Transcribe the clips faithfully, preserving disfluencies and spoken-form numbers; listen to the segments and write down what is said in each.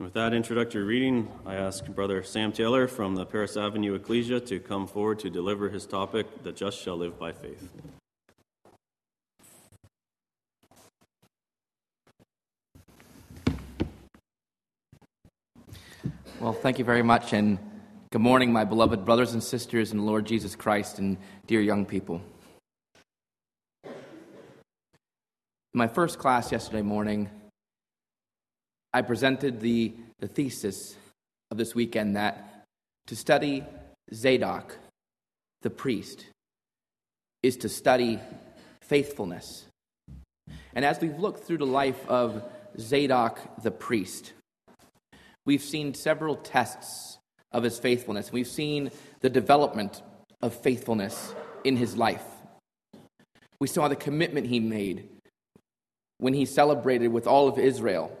With that introductory reading, I ask Brother Sam Taylor from the Paris Avenue Ecclesia to come forward to deliver his topic, The Just Shall Live by Faith. Well, thank you very much, and good morning, my beloved brothers and sisters in Lord Jesus Christ and dear young people. In my first class yesterday morning, I presented the, the thesis of this weekend that to study Zadok, the priest, is to study faithfulness. And as we've looked through the life of Zadok, the priest, we've seen several tests of his faithfulness. We've seen the development of faithfulness in his life. We saw the commitment he made when he celebrated with all of Israel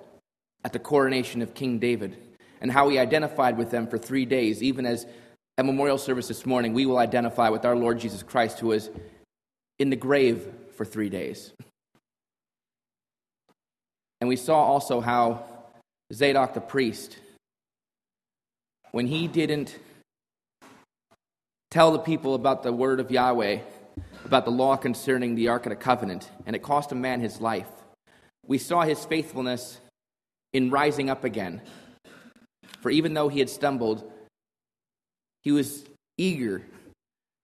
at the coronation of King David, and how he identified with them for three days, even as at memorial service this morning, we will identify with our Lord Jesus Christ, who was in the grave for three days. And we saw also how Zadok the priest, when he didn't tell the people about the word of Yahweh, about the law concerning the Ark of the Covenant, and it cost a man his life, we saw his faithfulness in rising up again. For even though he had stumbled, he was eager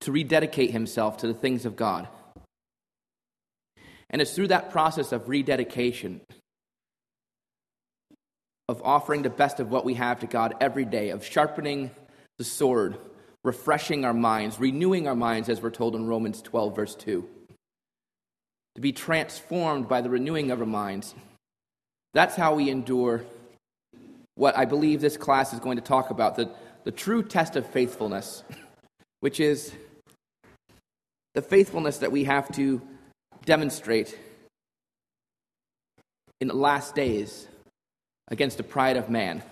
to rededicate himself to the things of God. And it's through that process of rededication, of offering the best of what we have to God every day, of sharpening the sword, refreshing our minds, renewing our minds, as we're told in Romans twelve, verse two, to be transformed by the renewing of our minds. That's how we endure what I believe this class is going to talk about, the, the true test of faithfulness, which is the faithfulness that we have to demonstrate in the last days against the pride of man.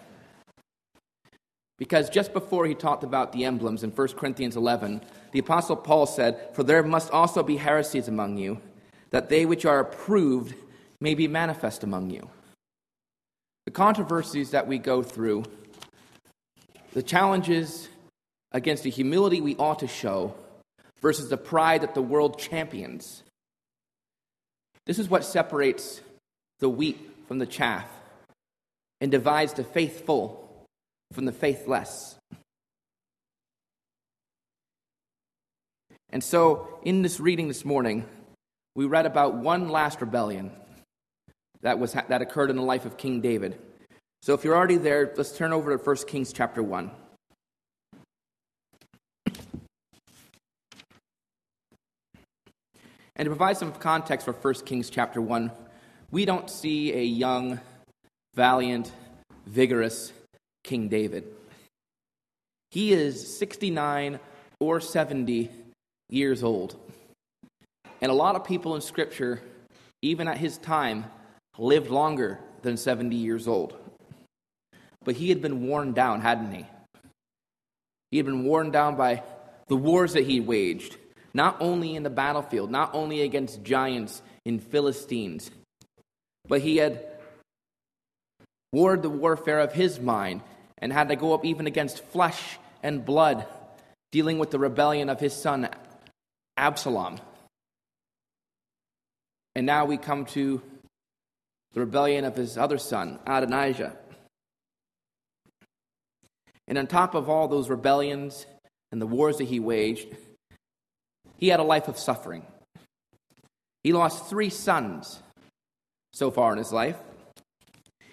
Because just before he talked about the emblems in First Corinthians eleven, the Apostle Paul said, "For there must also be heresies among you, that they which are approved may be manifest among you." The controversies that we go through, the challenges against the humility we ought to show versus the pride that the world champions, this is what separates the wheat from the chaff and divides the faithful from the faithless. And so, in this reading this morning, we read about one last rebellion that was that occurred in the life of King David. So if you're already there, let's turn over to First Kings chapter one. And to provide some context for First Kings chapter one, we don't see a young, valiant, vigorous King David. He is sixty-nine or seventy years old. And a lot of people in Scripture, even at his time, lived longer than seventy years old. But he had been worn down, hadn't he? He had been worn down by the wars that he waged, not only in the battlefield, not only against giants and Philistines, but he had warred the warfare of his mind and had to go up even against flesh and blood, dealing with the rebellion of his son Absalom. And now we come to the rebellion of his other son, Adonijah. And on top of all those rebellions and the wars that he waged, he had a life of suffering. He lost three sons so far in his life.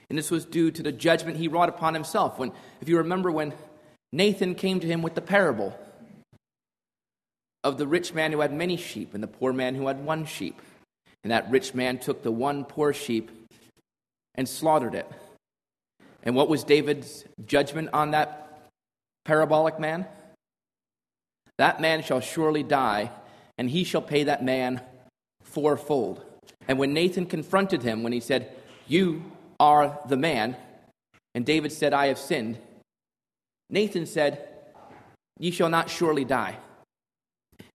And this was due to the judgment he wrought upon himself. When, if you remember when Nathan came to him with the parable of the rich man who had many sheep and the poor man who had one sheep. And that rich man took the one poor sheep and slaughtered it. And what was David's judgment on that parabolic man? "That man shall surely die, and he shall pay that man fourfold." And when Nathan confronted him, when he said, "You are the man," and David said, "I have sinned," Nathan said, "Ye shall not surely die."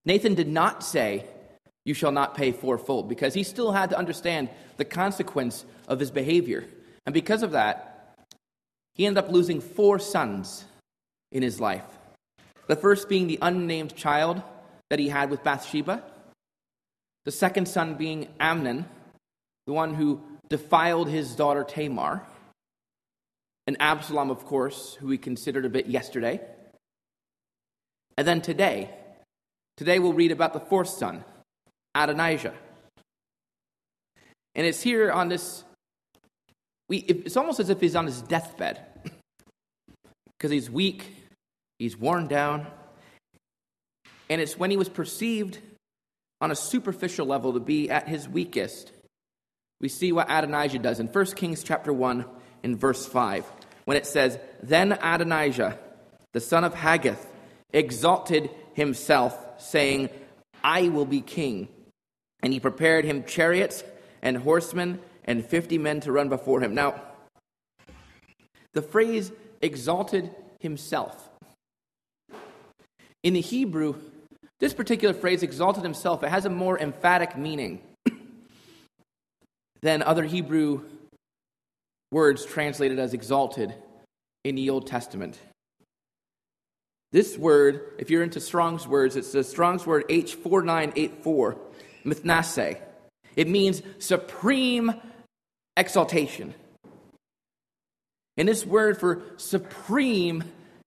Nathan did not say, "You shall not pay fourfold," because he still had to understand the consequence of his behavior. And because of that, He ended up losing four sons in his life. The first being the unnamed child that he had with Bathsheba. The second son being Amnon, the one who defiled his daughter Tamar. And Absalom, of course, who we considered a bit yesterday. And then today, today we'll read about the fourth son, Adonijah. And it's here on this, we, it's almost as if he's on his deathbed. Because he's weak, he's worn down. And it's when he was perceived on a superficial level to be at his weakest, we see what Adonijah does in First Kings chapter one in verse five, when it says, "Then Adonijah, the son of Haggith, exalted himself, saying, 'I will be king.' And he prepared him chariots and horsemen and fifty men to run before him." Now, the phrase "exalted himself," in the Hebrew, this particular phrase, "exalted himself," it has a more emphatic meaning than other Hebrew words translated as "exalted" in the Old Testament. This word, if you're into Strong's words, it's the Strong's word H four nine eight four, Mithnase. It means supreme exaltation. And this word for supreme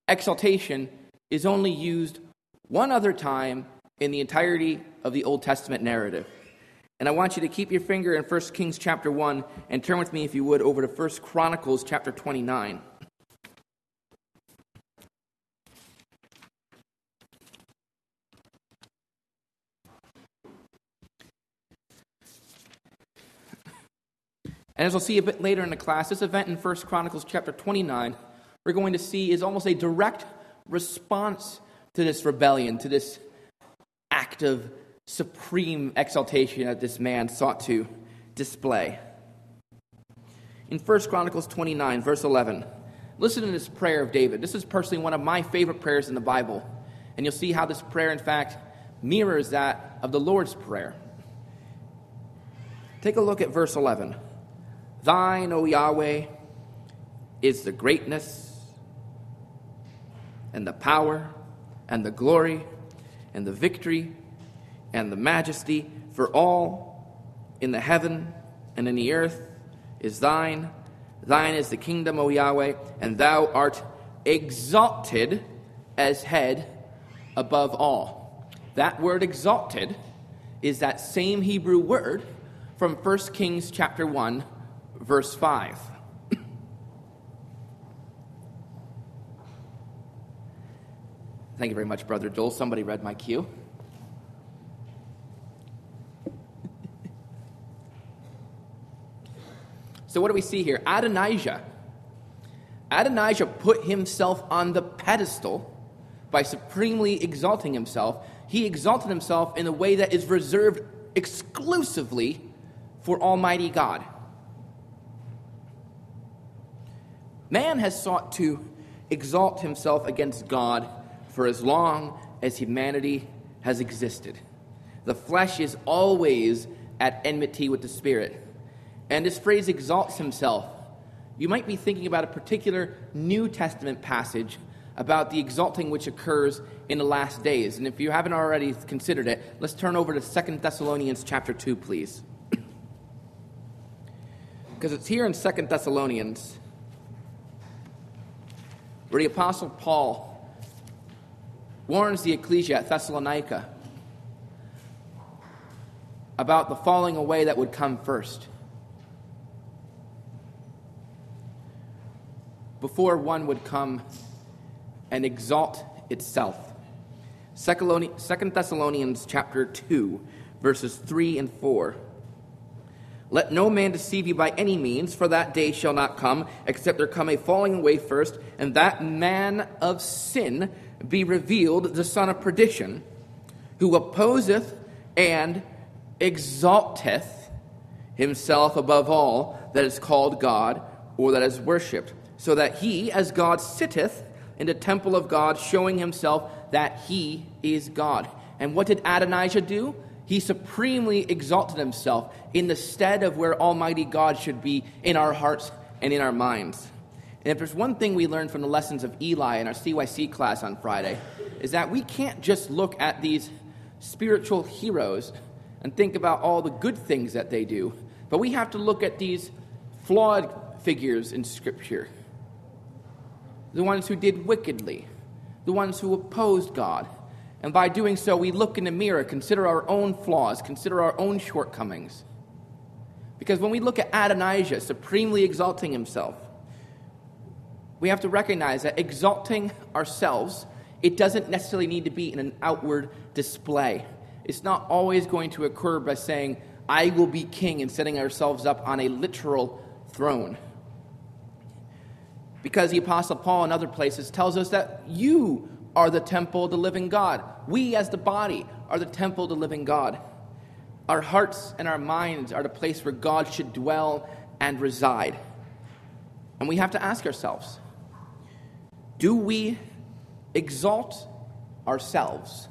exaltation is only used one other time in the entirety of the Old Testament narrative. And I want you to keep your finger in First Kings chapter one and turn with me, if you would, over to First Chronicles chapter twenty-nine. And as we'll see a bit later in the class, this event in First Chronicles chapter twenty-nine, we're going to see is almost a direct response to this rebellion, to this act of supreme exaltation that this man sought to display. In First Chronicles twenty-nine, verse eleven, listen to this prayer of David. This is personally one of my favorite prayers in the Bible. And you'll see how this prayer, in fact, mirrors that of the Lord's Prayer. Take a look at verse eleven. "Thine, O Yahweh, is the greatness and the power and the glory and the victory and the majesty, for all in the heaven and in the earth is thine. Thine is the kingdom, O Yahweh, and thou art exalted as head above all." That word "exalted" is that same Hebrew word from First Kings chapter one. verse five. Thank you very much, Brother Joel. Somebody read my cue. So what do we see here? Adonijah. Adonijah put himself on the pedestal by supremely exalting himself. He exalted himself in a way that is reserved exclusively for Almighty God. Man has sought to exalt himself against God for as long as humanity has existed. The flesh is always at enmity with the spirit. And this phrase "exalts himself," you might be thinking about a particular New Testament passage about the exalting which occurs in the last days. And if you haven't already considered it, let's turn over to Second Thessalonians chapter two, please. Because it's here in Second Thessalonians... where the Apostle Paul warns the Ecclesia at Thessalonica about the falling away that would come first. Before one would come and exalt itself. Second Thessalonians chapter two, verses three and four. "Let no man deceive you by any means, for that day shall not come, except there come a falling away first, and that man of sin be revealed, the son of perdition, who opposeth and exalteth himself above all that is called God, or that is worshipped, so that he, as God, sitteth in the temple of God, showing himself that he is God." And what did Adonijah do? He supremely exalted himself in the stead of where Almighty God should be in our hearts and in our minds. And if there's one thing we learned from the lessons of Eli in our C Y C class on Friday, is that we can't just look at these spiritual heroes and think about all the good things that they do, but we have to look at these flawed figures in Scripture, the ones who did wickedly, the ones who opposed God. And by doing so, we look in the mirror, consider our own flaws, consider our own shortcomings. Because when we look at Adonijah supremely exalting himself, we have to recognize that exalting ourselves, it doesn't necessarily need to be in an outward display. It's not always going to occur by saying, I will be king, and setting ourselves up on a literal throne. Because the Apostle Paul in other places tells us that you are the temple of the living God. We as the body are the temple of the living God. Our hearts and our minds are the place where God should dwell and reside. And we have to ask ourselves, do we exalt ourselves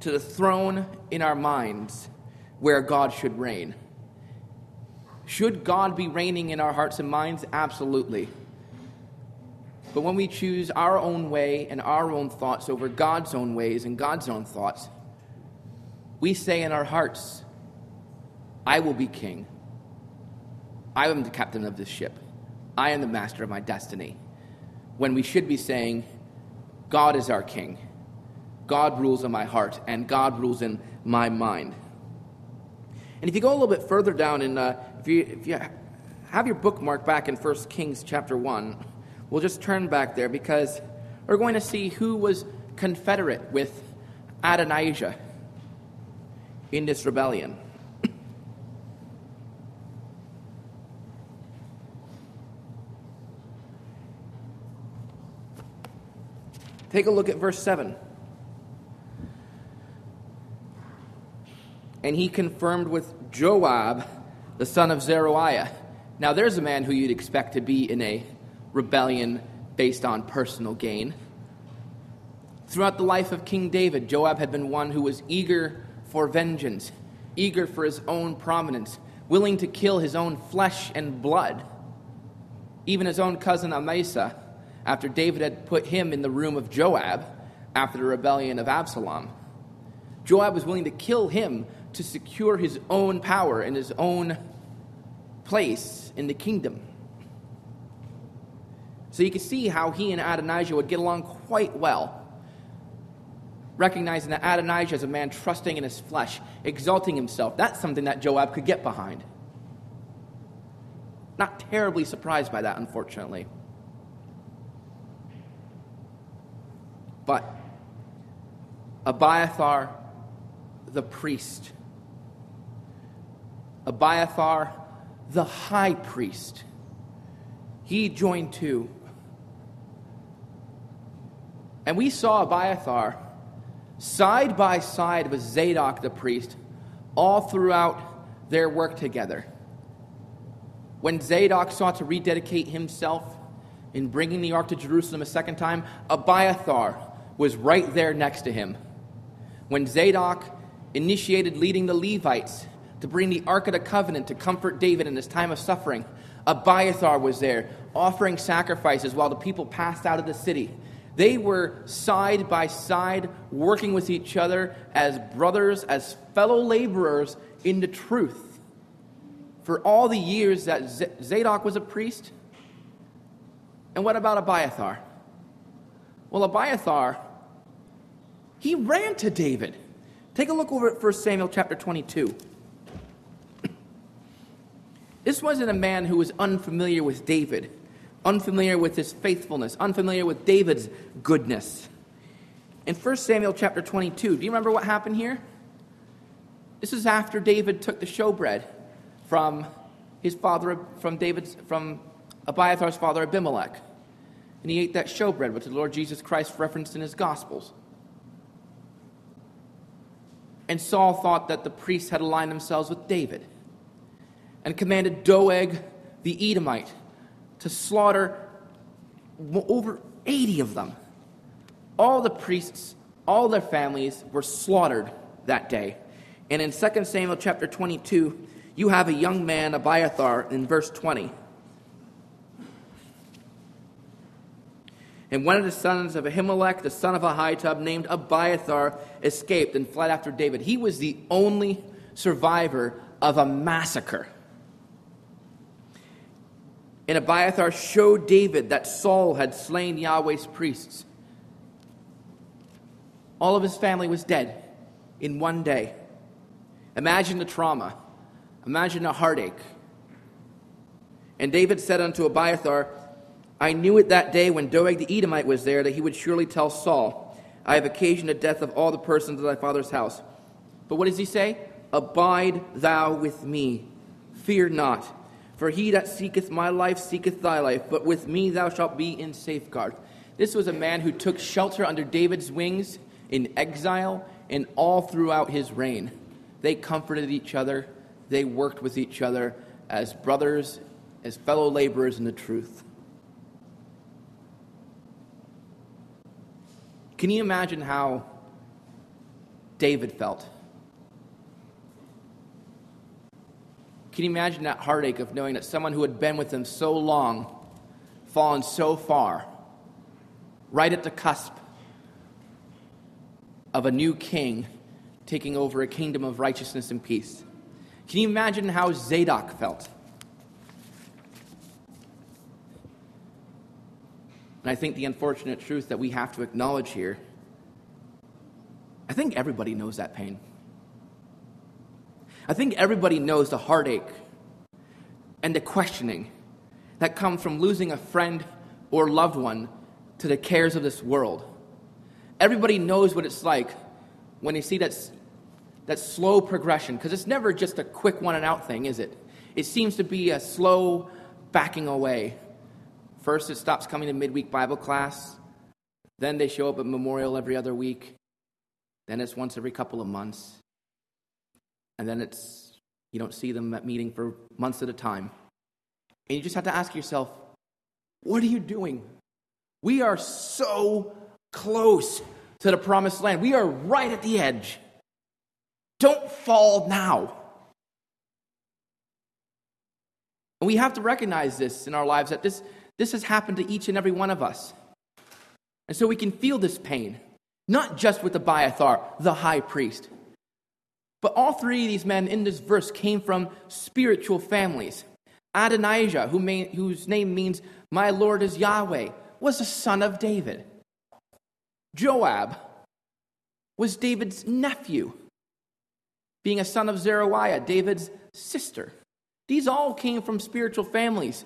to the throne in our minds where God should reign? Should God be reigning in our hearts and minds? Absolutely. But when we choose our own way and our own thoughts over God's own ways and God's own thoughts, we say in our hearts, I will be king. I am the captain of this ship. I am the master of my destiny. When we should be saying, God is our king. God rules in my heart and God rules in my mind. And if you go a little bit further down, in, uh, if, you, if you have your bookmark back in First Kings chapter one, we'll just turn back there because we're going to see who was confederate with Adonijah in this rebellion. Take a look at verse seven. And he confirmed with Joab, the son of Zeruiah. Now there's a man who you'd expect to be in a rebellion based on personal gain. Throughout the life of King David, Joab had been one who was eager for vengeance, eager for his own prominence, willing to kill his own flesh and blood. Even his own cousin Amasa, after David had put him in the room of Joab after the rebellion of Absalom, Joab was willing to kill him to secure his own power and his own place in the kingdom. So you can see how he and Adonijah would get along quite well, recognizing that Adonijah is a man trusting in his flesh, exalting himself. That's something that Joab could get behind. Not terribly surprised by that, unfortunately. But Abiathar, the priest, Abiathar, the high priest, he joined too. And we saw Abiathar side by side with Zadok the priest all throughout their work together. When Zadok sought to rededicate himself in bringing the ark to Jerusalem a second time, Abiathar was right there next to him. When Zadok initiated leading the Levites to bring the Ark of the Covenant to comfort David in his time of suffering, Abiathar was there offering sacrifices while the people passed out of the city. They were side by side, working with each other as brothers, as fellow laborers in the truth. For all the years that Zadok was a priest. And what about Abiathar? Well, Abiathar, he ran to David. Take a look over at First Samuel chapter twenty-two. This wasn't a man who was unfamiliar with David, unfamiliar with his faithfulness, unfamiliar with David's goodness. In First Samuel chapter twenty-two, do you remember what happened here? This is after David took the showbread from his father, from David's, from Abiathar's father Ahimelech, and he ate that showbread, which the Lord Jesus Christ referenced in his Gospels. And Saul thought that the priests had aligned themselves with David, and commanded Doeg the Edomite to slaughter over eighty of them. All the priests, all their families were slaughtered that day. And in Second Samuel chapter twenty-two, you have a young man, Abiathar, in verse twenty. And one of the sons of Ahimelech, the son of Ahitub, named Abiathar, escaped and fled after David. He was the only survivor of a massacre. And Abiathar showed David that Saul had slain Yahweh's priests. All of his family was dead in one day. Imagine the trauma. Imagine the heartache. And David said unto Abiathar, I knew it that day when Doeg the Edomite was there, that he would surely tell Saul, I have occasioned the death of all the persons of thy father's house. But what does he say? Abide thou with me. Fear not. For he that seeketh my life seeketh thy life, but with me thou shalt be in safeguard. This was a man who took shelter under David's wings in exile and all throughout his reign. They comforted each other. They worked with each other as brothers, as fellow laborers in the truth. Can you imagine how David felt? Can you imagine that heartache of knowing that someone who had been with him so long, fallen so far, right at the cusp of a new king taking over a kingdom of righteousness and peace? Can you imagine how Zadok felt? And I think the unfortunate truth that we have to acknowledge here, I think everybody knows that pain. I think everybody knows the heartache and the questioning that comes from losing a friend or loved one to the cares of this world. Everybody knows what it's like when they see that, that slow progression, because it's never just a quick one and out thing, is it? It seems to be a slow backing away. First, it stops coming to midweek Bible class. Then they show up at Memorial every other week. Then it's once every couple of months. And then it's, you don't see them at meeting for months at a time. And you just have to ask yourself, what are you doing? We are so close to the promised land. We are right at the edge. Don't fall now. And we have to recognize this in our lives, that this, this has happened to each and every one of us. And so we can feel this pain, not just with Abiathar, the high priest. But all three of these men in this verse came from spiritual families. Adonijah, who may, whose name means, my Lord is Yahweh, was a son of David. Joab was David's nephew, being a son of Zeruiah, David's sister. These all came from spiritual families.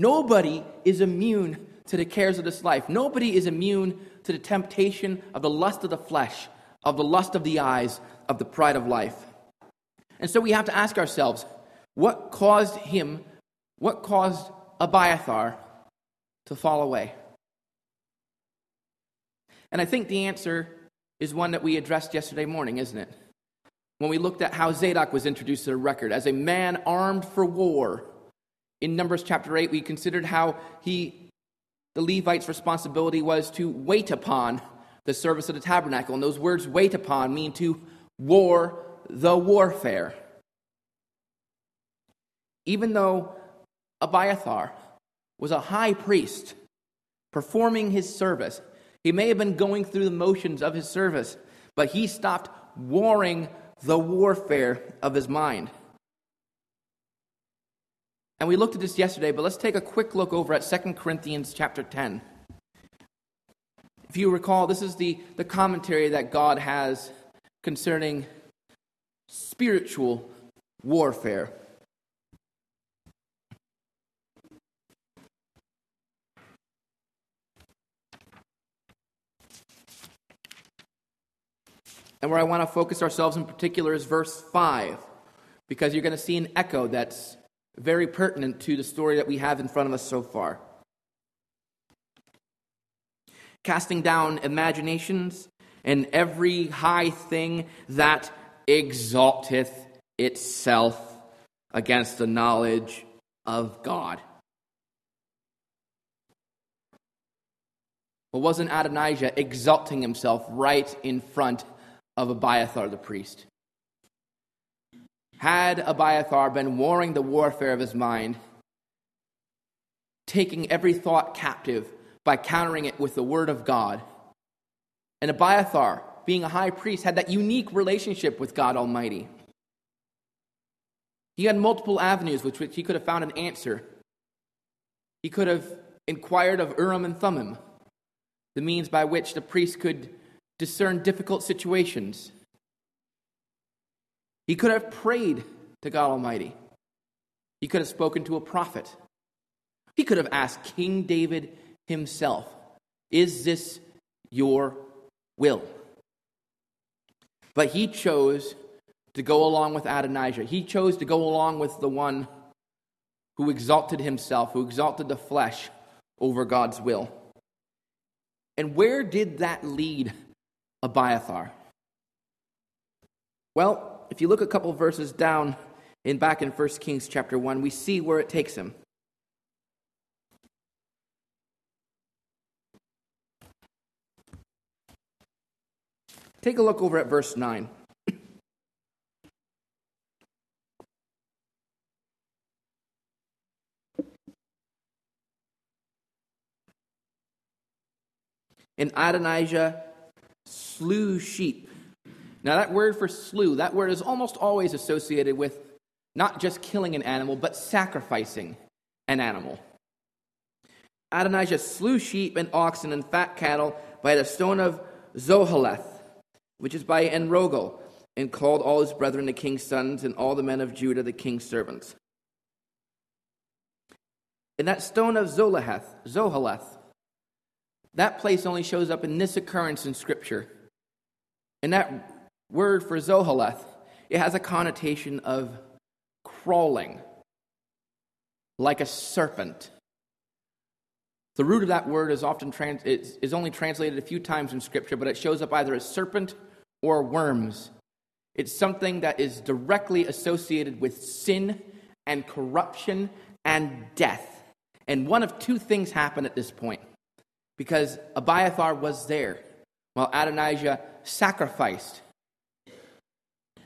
Nobody is immune to the cares of this life. Nobody is immune to the temptation of the lust of the flesh, of the lust of the eyes, of the pride of life. And so we have to ask ourselves, what caused him, what caused Abiathar to fall away? And I think the answer is one that we addressed yesterday morning, isn't it? When we looked at how Zadok was introduced to the record as a man armed for war. In Numbers chapter eight, we considered how he, the Levite's responsibility was to wait upon the service of the tabernacle. And those words, wait upon, mean to war the warfare. Even though Abiathar was a high priest performing his service, he may have been going through the motions of his service, but he stopped warring the warfare of his mind. And we looked at this yesterday, but let's take a quick look over at Second Corinthians chapter ten. If you recall, this is the, the commentary that God has concerning spiritual warfare. And where I want to focus ourselves in particular is verse five, because you're going to see an echo that's very pertinent to the story that we have in front of us so far. Casting down imaginations and every high thing that exalteth itself against the knowledge of God. Well, wasn't Adonijah exalting himself right in front of Abiathar the priest? Had Abiathar been warring the warfare of his mind, taking every thought captive by countering it with the word of God. And Abiathar, being a high priest, had that unique relationship with God Almighty. He had multiple avenues with which he could have found an answer. He could have inquired of Urim and Thummim, the means by which the priest could discern difficult situations. He could have prayed to God Almighty. He could have spoken to a prophet. He could have asked King David himself, "Is this your will?" But he chose to go along with Adonijah. He chose to go along with the one who exalted himself, who exalted the flesh over God's will. And where did that lead Abiathar? Well, if you look a couple verses down in back in First Kings chapter one, we see where it takes him. Take a look over at verse nine. And Adonijah slew sheep. Now that word for slew, that word is almost always associated with not just killing an animal, but sacrificing an animal. Adonijah slew sheep and oxen and fat cattle by the stone of Zoheleth, which is by Enrogel, and called all his brethren the king's sons and all the men of Judah the king's servants. And that stone of Zoheleth, Zoheleth, that place only shows up in this occurrence in Scripture. And that word for Zoheleth, it has a connotation of crawling, like a serpent. The root of that word is often trans- is, is only translated a few times in Scripture, but it shows up either as serpent or worms. It's something that is directly associated with sin and corruption and death. And one of two things happen at this point, because Abiathar was there while Adonijah sacrificed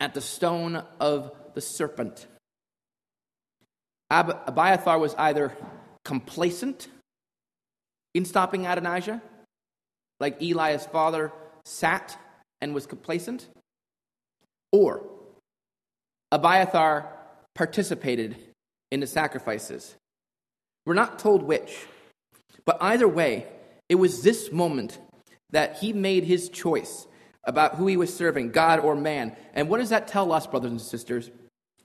at the stone of the serpent. Ab- Abiathar was either complacent in stopping Adonijah, like Eli, his father, sat and was complacent, or Abiathar participated in the sacrifices. We're not told which, but either way, it was this moment that he made his choice about who he was serving, God or man. And what does that tell us, brothers and sisters?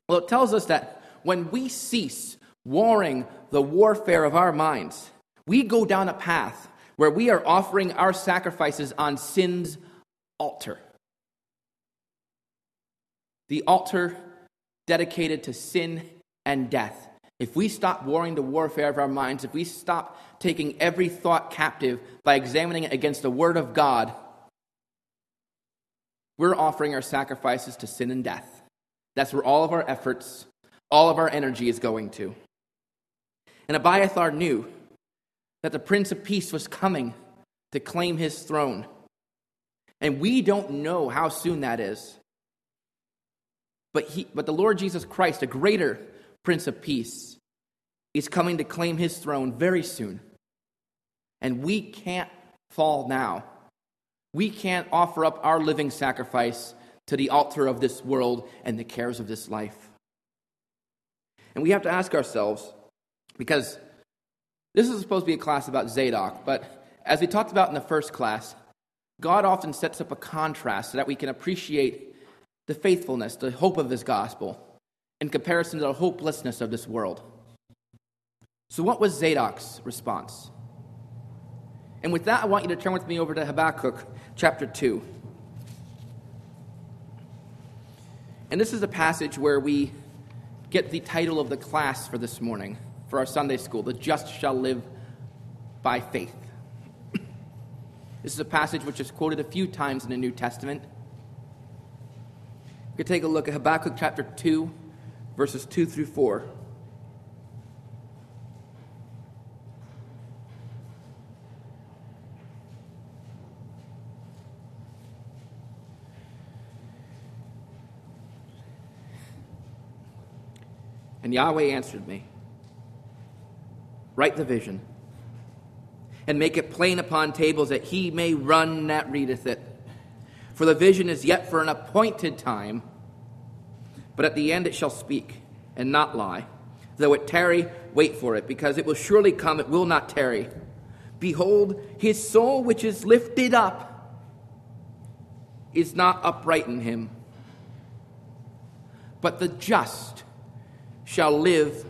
Well, it tells us that when we cease warring the warfare of our minds, we go down a path where we are offering our sacrifices on sin's altar. The altar dedicated to sin and death. If we stop warring the warfare of our minds, if we stop taking every thought captive by examining it against the word of God, we're offering our sacrifices to sin and death. That's where all of our efforts, all of our energy is going to. And Abiathar knew that the Prince of Peace was coming to claim his throne. And we don't know how soon that is. But he, but the Lord Jesus Christ, a greater Prince of Peace, is coming to claim his throne very soon. And we can't fall now. We can't offer up our living sacrifice to the altar of this world and the cares of this life. And we have to ask ourselves, because this is supposed to be a class about Zadok, but as we talked about in the first class, God often sets up a contrast so that we can appreciate the faithfulness, the hope of his gospel, in comparison to the hopelessness of this world. So what was Zadok's response? And with that, I want you to turn with me over to Habakkuk chapter two. And this is a passage where we get the title of the class for this morning, for our Sunday school, "The Just Shall Live by Faith." This is a passage which is quoted a few times in the New Testament. We could take a look at Habakkuk chapter two, verses two through four. And Yahweh answered me, "Write the vision and make it plain upon tables, that he may run that readeth it. For the vision is yet for an appointed time, but at the end it shall speak and not lie. Though it tarry, wait for it, because it will surely come, it will not tarry. Behold, his soul which is lifted up is not upright in him, but the just shall live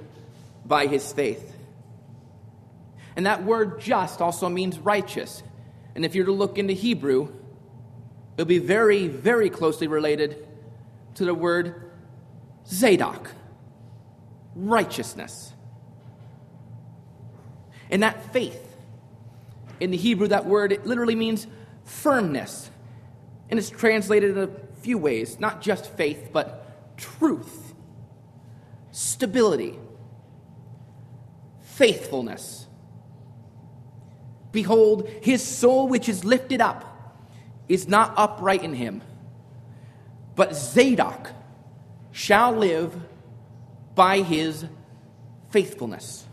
by his faith. And that word just also means righteous. And if you're to look into Hebrew, it'll be very, very closely related to the word Zadok, righteousness. And that faith, in the Hebrew, that word, it literally means firmness. And it's translated in a few ways, not just faith, but truth, stability, faithfulness. Behold, his soul which is lifted up is not upright in him, but Zadok shall live by his faithfulness.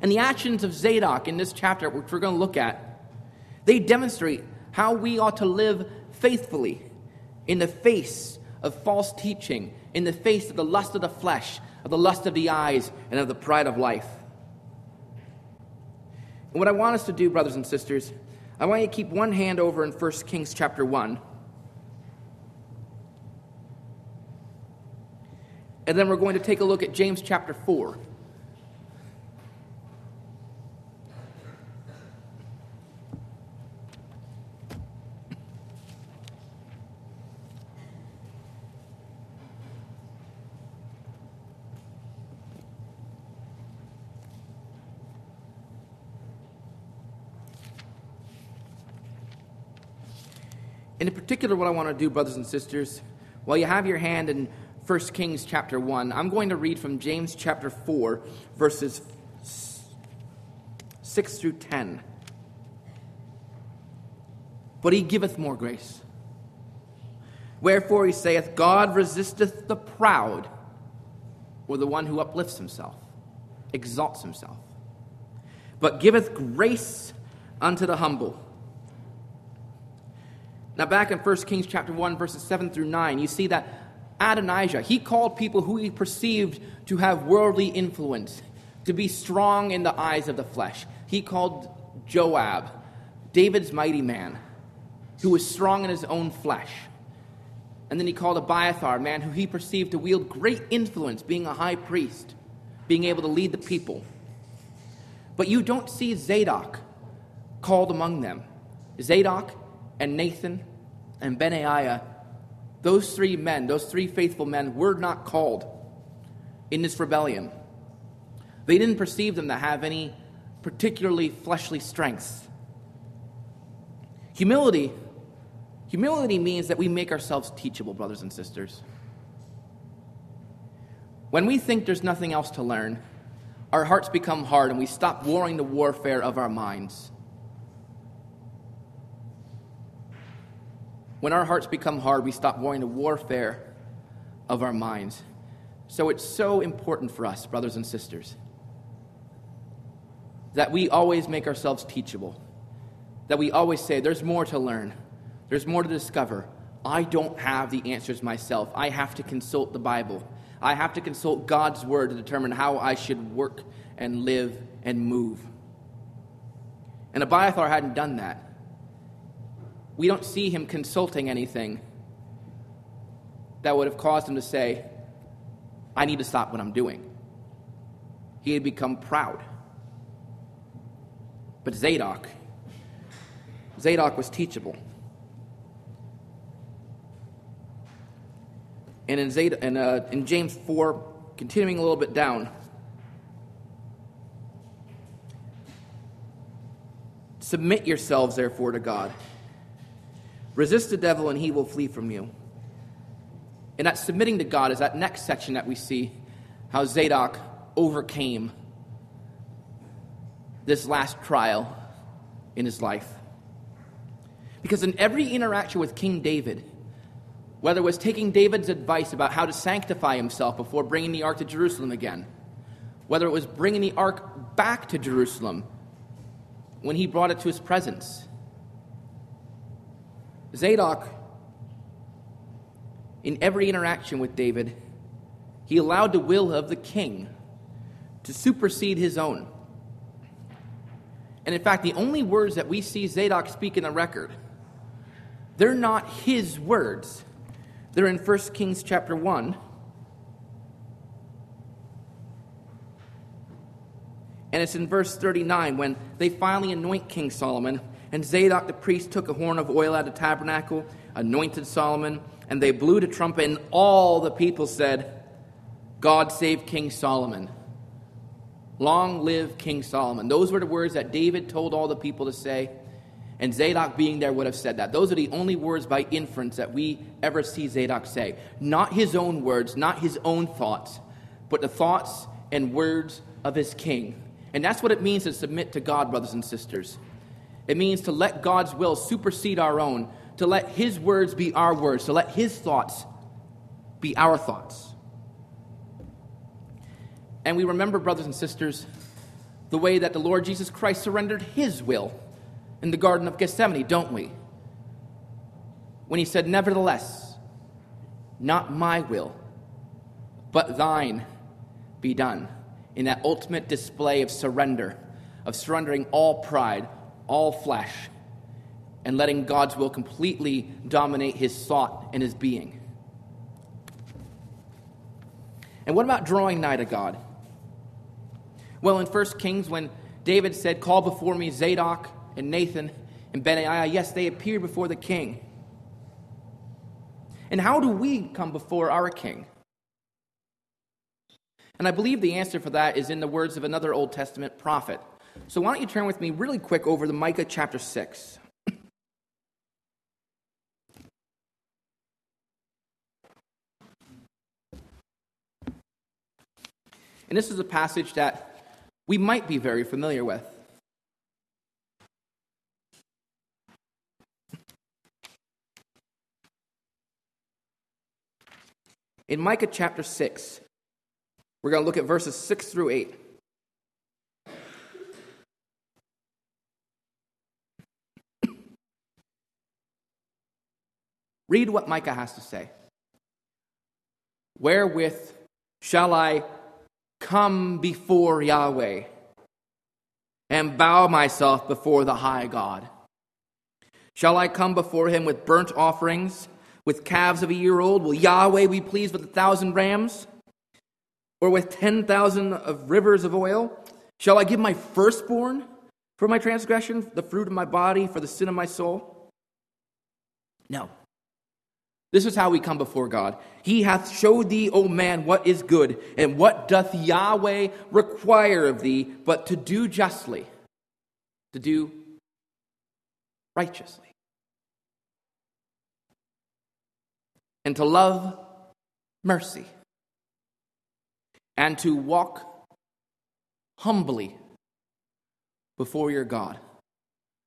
And the actions of Zadok in this chapter, which we're going to look at, they demonstrate how we ought to live faithfully in the face of false teaching, in the face of the lust of the flesh, of the lust of the eyes, and of the pride of life. And what I want us to do, brothers and sisters, I want you to keep one hand over in First Kings chapter one. And then we're going to take a look at James chapter four. And in particular, what I want to do, brothers and sisters, while you have your hand in First Kings chapter one, I'm going to read from James chapter four, verses six through ten. But he giveth more grace. Wherefore he saith, God resisteth the proud, or the one who uplifts himself, exalts himself, but giveth grace unto the humble. Now, back in First Kings chapter one, verses seven through nine, you see that Adonijah, he called people who he perceived to have worldly influence, to be strong in the eyes of the flesh. He called Joab, David's mighty man, who was strong in his own flesh. And then he called Abiathar, a man who he perceived to wield great influence, being a high priest, being able to lead the people. But you don't see Zadok called among them. Zadok and Nathan and Benaiah, those three men, those three faithful men, were not called in this rebellion. They didn't perceive them to have any particularly fleshly strengths. Humility, humility means that we make ourselves teachable, brothers and sisters. When we think there's nothing else to learn, our hearts become hard and we stop warring the warfare of our minds. When our hearts become hard, we stop warring the warfare of our minds. So it's so important for us, brothers and sisters, that we always make ourselves teachable, that we always say, there's more to learn, there's more to discover. I don't have the answers myself. I have to consult the Bible. I have to consult God's word to determine how I should work and live and move. And Abiathar hadn't done that. We don't see him consulting anything that would have caused him to say, I need to stop what I'm doing. He had become proud. But Zadok, Zadok was teachable. And in, Zadok, in, uh, in James four, continuing a little bit down, submit yourselves therefore to God. Resist the devil and he will flee from you. And that submitting to God is that next section that we see how Zadok overcame this last trial in his life. Because in every interaction with King David, whether it was taking David's advice about how to sanctify himself before bringing the ark to Jerusalem again, whether it was bringing the ark back to Jerusalem when he brought it to his presence. Zadok, in every interaction with David, he allowed the will of the king to supersede his own. And in fact, the only words that we see Zadok speak in the record, they're not his words. They're in First Kings chapter one. And it's in verse thirty-nine when they finally anoint King Solomon. And Zadok the priest took a horn of oil out of the tabernacle, anointed Solomon, and they blew the trumpet, and all the people said, "God save King Solomon. Long live King Solomon." Those were the words that David told all the people to say, and Zadok being there would have said that. Those are the only words by inference that we ever see Zadok say. Not his own words, not his own thoughts, but the thoughts and words of his king. And that's what it means to submit to God, brothers and sisters. It means to let God's will supersede our own, to let his words be our words, to let his thoughts be our thoughts. And we remember, brothers and sisters, the way that the Lord Jesus Christ surrendered his will in the Garden of Gethsemane, don't we? When he said, "Nevertheless, not my will, but thine be done." In that ultimate display of surrender, of surrendering all pride, all flesh, and letting God's will completely dominate his thought and his being. And what about drawing nigh to God? Well, in First Kings, when David said, "Call before me Zadok and Nathan and Benaiah," yes, they appeared before the king. And how do we come before our king? And I believe the answer for that is in the words of another Old Testament prophet. So why don't you turn with me really quick over to Micah chapter six. And this is a passage that we might be very familiar with. In Micah chapter six, we're going to look at verses six through eight. Read what Micah has to say. "Wherewith shall I come before Yahweh and bow myself before the high God? Shall I come before him with burnt offerings, with calves of a year old? Will Yahweh be pleased with a thousand rams? Or with ten thousand of rivers of oil? Shall I give my firstborn for my transgression, the fruit of my body for the sin of my soul?" No. This is how we come before God. "He hath showed thee, O man, what is good, and what doth Yahweh require of thee, but to do justly, to do righteously, and to love mercy, and to walk humbly before your God."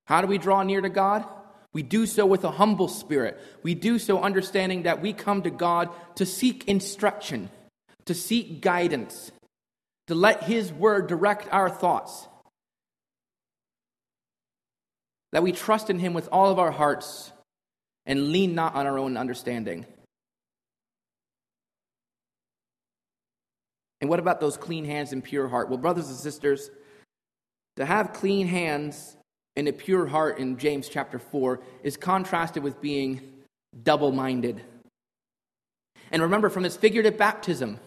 How do we draw near to God? We do so with a humble spirit. We do so understanding that we come to God to seek instruction, to seek guidance, to let his word direct our thoughts. That we trust in him with all of our hearts and lean not on our own understanding. And what about those clean hands and pure heart? Well, brothers and sisters, to have clean hands and a pure heart in James chapter four is contrasted with being double-minded. And remember, from his figurative baptism,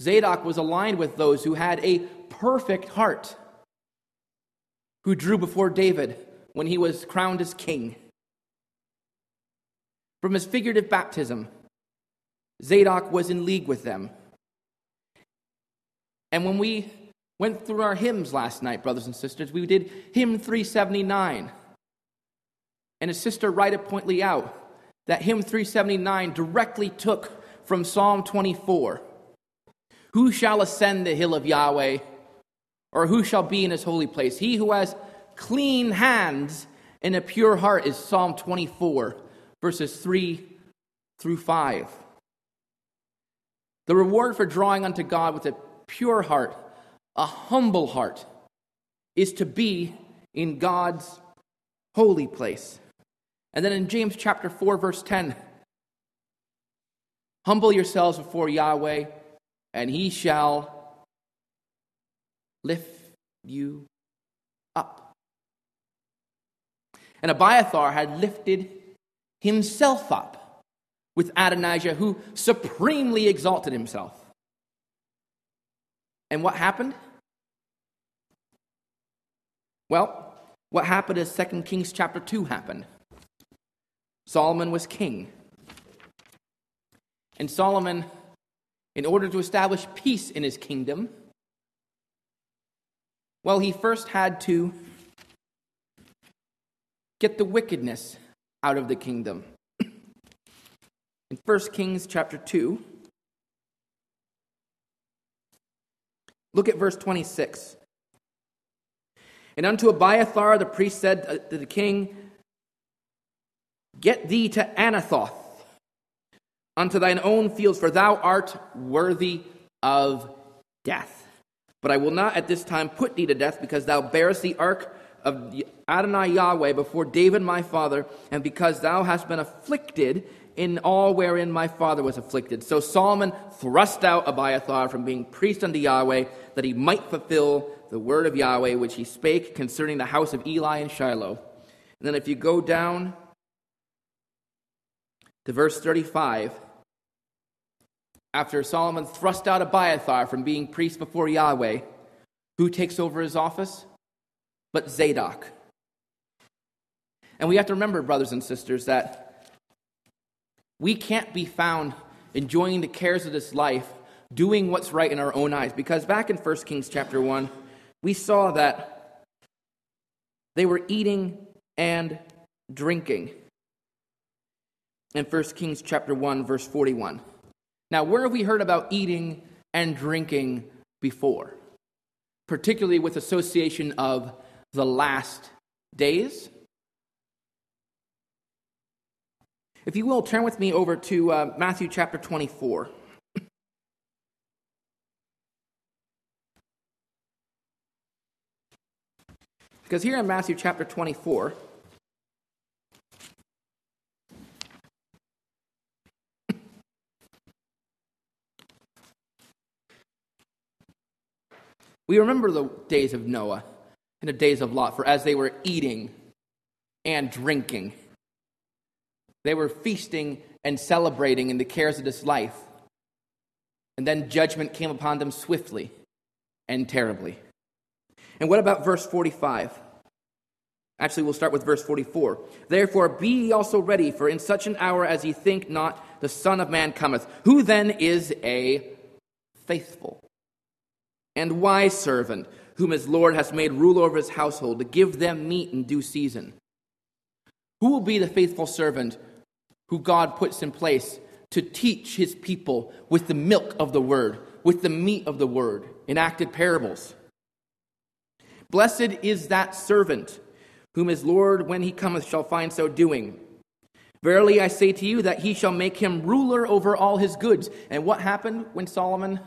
Zadok was aligned with those who had a perfect heart, who drew before David when he was crowned as king. From his figurative baptism, Zadok was in league with them. And when we went through our hymns last night, brothers and sisters, we did Hymn three seventy-nine. And his sister Rita pointed out that Hymn three seventy-nine directly took from Psalm twenty-four. "Who shall ascend the hill of Yahweh, or who shall be in his holy place? He who has clean hands and a pure heart," is Psalm twenty-four, verses three through five. The reward for drawing unto God with a pure heart, a humble heart, is to be in God's holy place. And then in James chapter four, verse ten, humble yourselves before Yahweh, and he shall lift you up. And Abiathar had lifted himself up with Adonijah, who supremely exalted himself. And what happened? Well, what happened is Second Kings chapter two happened. Solomon was king. And Solomon, in order to establish peace in his kingdom, well, he first had to get the wickedness out of the kingdom. In First Kings chapter two, look at verse twenty-six. And unto Abiathar the priest said to the king, get thee to Anathoth, unto thine own fields, for thou art worthy of death. But I will not at this time put thee to death, because thou bearest the ark of Adonai Yahweh before David my father, and because thou hast been afflicted in all wherein my father was afflicted. So Solomon thrust out Abiathar from being priest unto Yahweh, that he might fulfill the word of Yahweh which he spake concerning the house of Eli and Shiloh. And then if you go down to verse thirty-five, after Solomon thrust out Abiathar from being priest before Yahweh, who takes over his office? But Zadok. And we have to remember, brothers and sisters, that we can't be found enjoying the cares of this life, doing what's right in our own eyes. Because back in First Kings chapter one, we saw that they were eating and drinking. In First Kings chapter one, verse forty-one. Now, where have we heard about eating and drinking before? Particularly with association of the last days? If you will, turn with me over to uh, Matthew chapter twenty-four. Because here in Matthew chapter twenty-four, we remember the days of Noah and the days of Lot, for as they were eating and drinking, they were feasting and celebrating in the cares of this life. And then judgment came upon them swiftly and terribly. And what about verse forty-five? Actually, we'll start with verse forty-four. Therefore, be ye also ready, for in such an hour as ye think not, the Son of Man cometh. Who then is a faithful and wise servant, whom his Lord has made ruler over his household, to give them meat in due season? Who will be the faithful servant who God puts in place to teach his people with the milk of the word, with the meat of the word, enacted parables? Blessed is that servant, whom his Lord, when he cometh, shall find so doing. Verily I say to you that he shall make him ruler over all his goods. And what happened when Solomon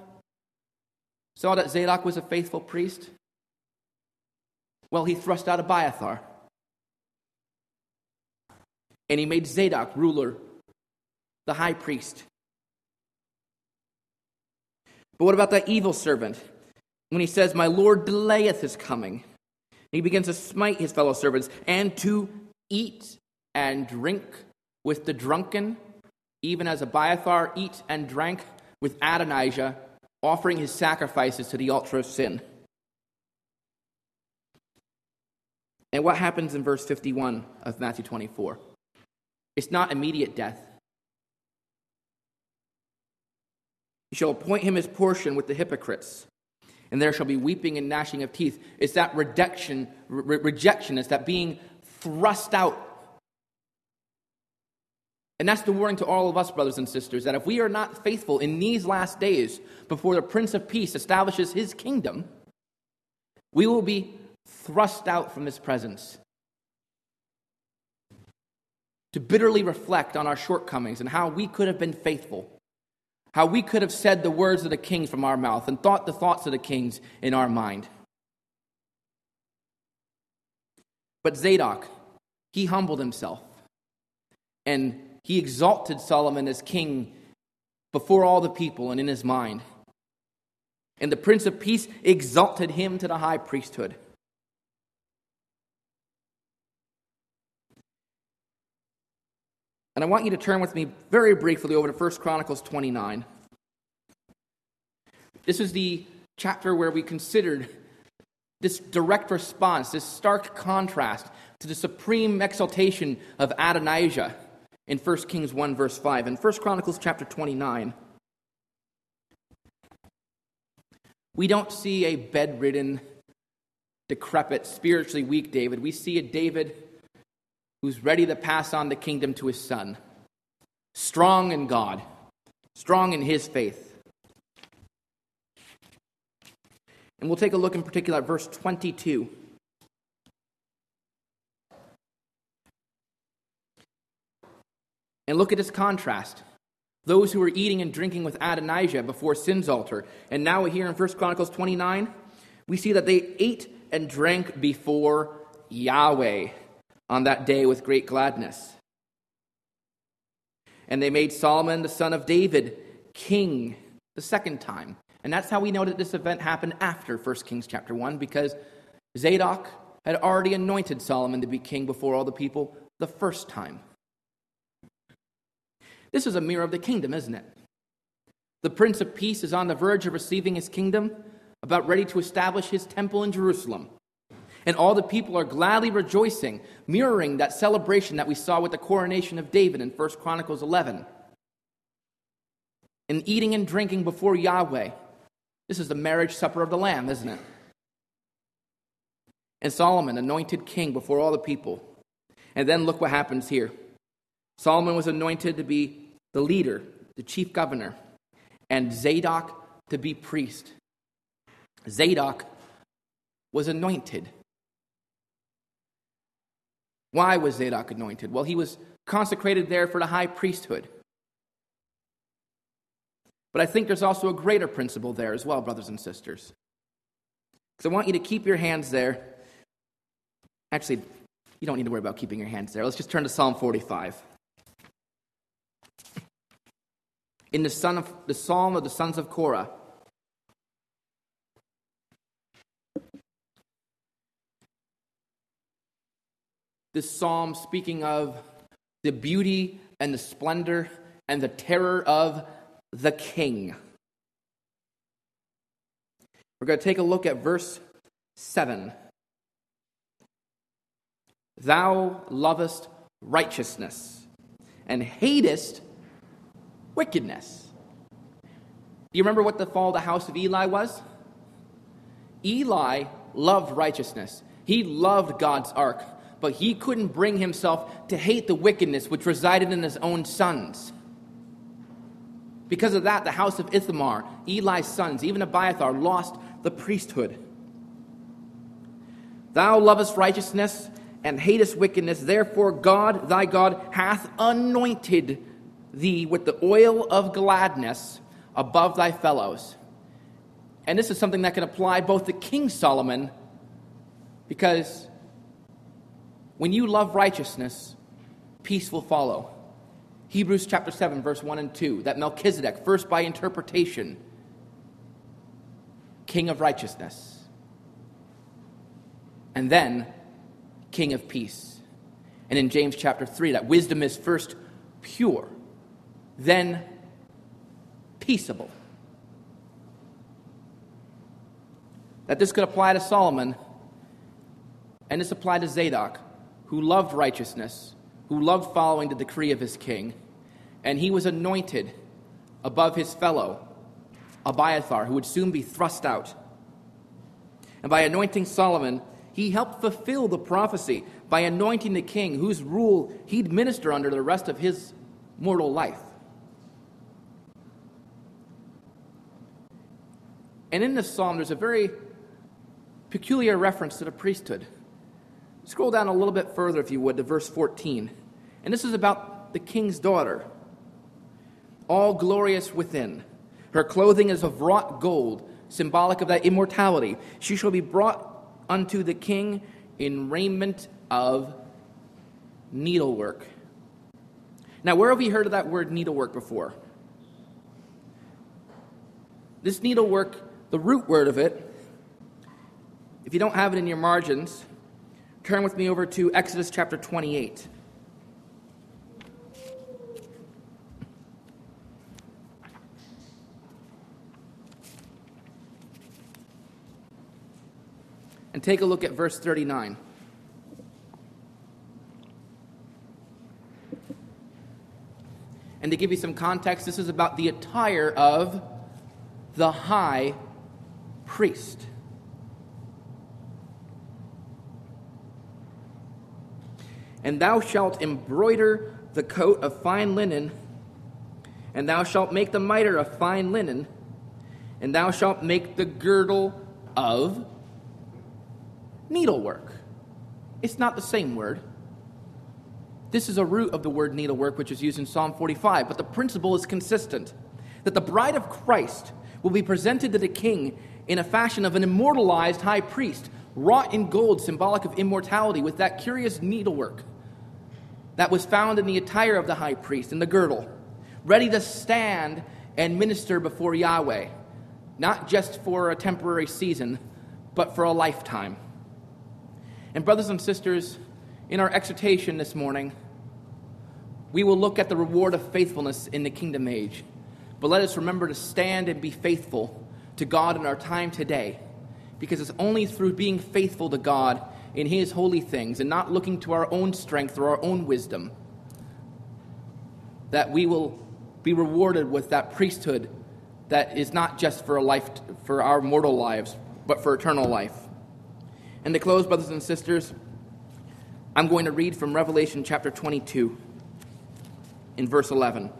saw that Zadok was a faithful priest? Well, he thrust out Abiathar. And he made Zadok ruler, the high priest. But what about that evil servant? When he says, my Lord delayeth his coming, and he begins to smite his fellow servants, and to eat and drink with the drunken, even as Abiathar eat and drank with Adonijah, offering his sacrifices to the altar of sin. And what happens in verse fifty-one of Matthew twenty-four? It's not immediate death. You shall appoint him his portion with the hypocrites, and there shall be weeping and gnashing of teeth. It's that rejection, re- rejection. It's that being thrust out. And that's the warning to all of us, brothers and sisters, that if we are not faithful in these last days before the Prince of Peace establishes his kingdom, we will be thrust out from his presence to bitterly reflect on our shortcomings and how we could have been faithful, how we could have said the words of the kings from our mouth and thought the thoughts of the kings in our mind. But Zadok, he humbled himself, and he exalted Solomon as king before all the people and in his mind. And the Prince of Peace exalted him to the high priesthood. And I want you to turn with me very briefly over to First Chronicles twenty-nine. This is the chapter where we considered this direct response, this stark contrast to the supreme exaltation of Adonijah in First Kings one, verse five. In First Chronicles chapter twenty-nine, we don't see a bedridden, decrepit, spiritually weak David. We see a David who's ready to pass on the kingdom to his son, strong in God, strong in his faith. And we'll take a look in particular at verse twenty-two. And look at this contrast. Those who were eating and drinking with Adonijah before sin's altar. And now here in First Chronicles twenty-nine, we see that they ate and drank before Yahweh on that day with great gladness. And they made Solomon, the son of David, king the second time. And that's how we know that this event happened after First Kings chapter one, because Zadok had already anointed Solomon to be king before all the people the first time. This is a mirror of the kingdom, isn't it? The Prince of Peace is on the verge of receiving his kingdom, about ready to establish his temple in Jerusalem. And all the people are gladly rejoicing, mirroring that celebration that we saw with the coronation of David in First Chronicles eleven. And eating and drinking before Yahweh. This is the marriage supper of the Lamb, isn't it? And Solomon, anointed king before all the people. And then look what happens here. Solomon was anointed to be the leader, the chief governor, and Zadok to be priest. Zadok was anointed. Why was Zadok anointed? Well, he was consecrated there for the high priesthood. But I think there's also a greater principle there as well, brothers and sisters. Because I want you to keep your hands there. Actually, you don't need to worry about keeping your hands there. Let's just turn to Psalm forty-five. In the, son of, the Psalm of the Sons of Korah. This psalm speaking of the beauty and the splendor and the terror of the king. We're going to take a look at verse seven. Thou lovest righteousness and hatest wickedness. Do you remember what the fall of the house of Eli was? Eli loved righteousness. He loved God's ark, but he couldn't bring himself to hate the wickedness which resided in his own sons. Because of that, the house of Ithamar, Eli's sons, even Abiathar, lost the priesthood. Thou lovest righteousness and hatest wickedness, therefore God, thy God, hath anointed thee with the oil of gladness above thy fellows. And this is something that can apply both to King Solomon, because when you love righteousness, peace will follow. Hebrews chapter seven, verse one and two, that Melchizedek, first by interpretation, king of righteousness, and then king of peace. And in James chapter three, that wisdom is first pure, then peaceable. That this could apply to Solomon, and this applied to Zadok, who loved righteousness, who loved following the decree of his king, and he was anointed above his fellow, Abiathar, who would soon be thrust out. And by anointing Solomon, he helped fulfill the prophecy by anointing the king whose rule he'd minister under the rest of his mortal life. And in this psalm, there's a very peculiar reference to the priesthood. Scroll down a little bit further, if you would, to verse fourteen. And this is about the king's daughter, all glorious within. Her clothing is of wrought gold, symbolic of that immortality. She shall be brought unto the king in raiment of needlework. Now, where have we heard of that word needlework before? This needlework, the root word of it, if you don't have it in your margins, turn with me over to Exodus chapter twenty-eight. And take a look at verse thirty-nine. And to give you some context, this is about the attire of the high priest. And thou shalt embroider the coat of fine linen, and thou shalt make the mitre of fine linen, and thou shalt make the girdle of needlework. It's not the same word. This is a root of the word needlework, which is used in Psalm forty-five, but the principle is consistent, that the bride of Christ will be presented to the king in a fashion of an immortalized high priest, wrought in gold, symbolic of immortality, with that curious needlework that was found in the attire of the high priest, in the girdle, ready to stand and minister before Yahweh, not just for a temporary season, but for a lifetime. And brothers and sisters, in our exhortation this morning, we will look at the reward of faithfulness in the kingdom age. But let us remember to stand and be faithful to God in our time today, because it's only through being faithful to God in His holy things and not looking to our own strength or our own wisdom that we will be rewarded with that priesthood that is not just for a life, for our mortal lives, but for eternal life. And to close, brothers and sisters, I'm going to read from Revelation chapter twenty-two in verse eleven.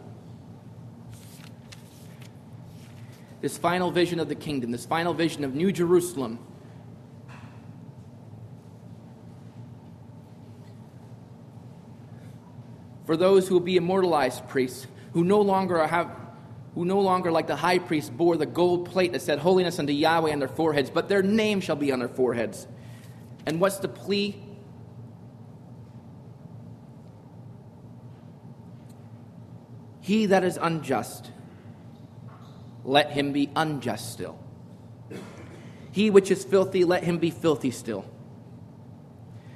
This final vision of the kingdom, this final vision of New Jerusalem. For those who will be immortalized priests, who no longer have, who no longer like the high priest bore the gold plate that said holiness unto Yahweh on their foreheads, but their name shall be on their foreheads. And what's the plea? He that is unjust, let him be unjust still. He which is filthy, let him be filthy still.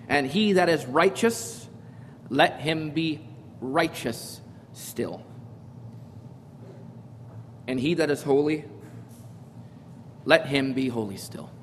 And he that is righteous, let him be righteous still. And he that is holy, let him be holy still.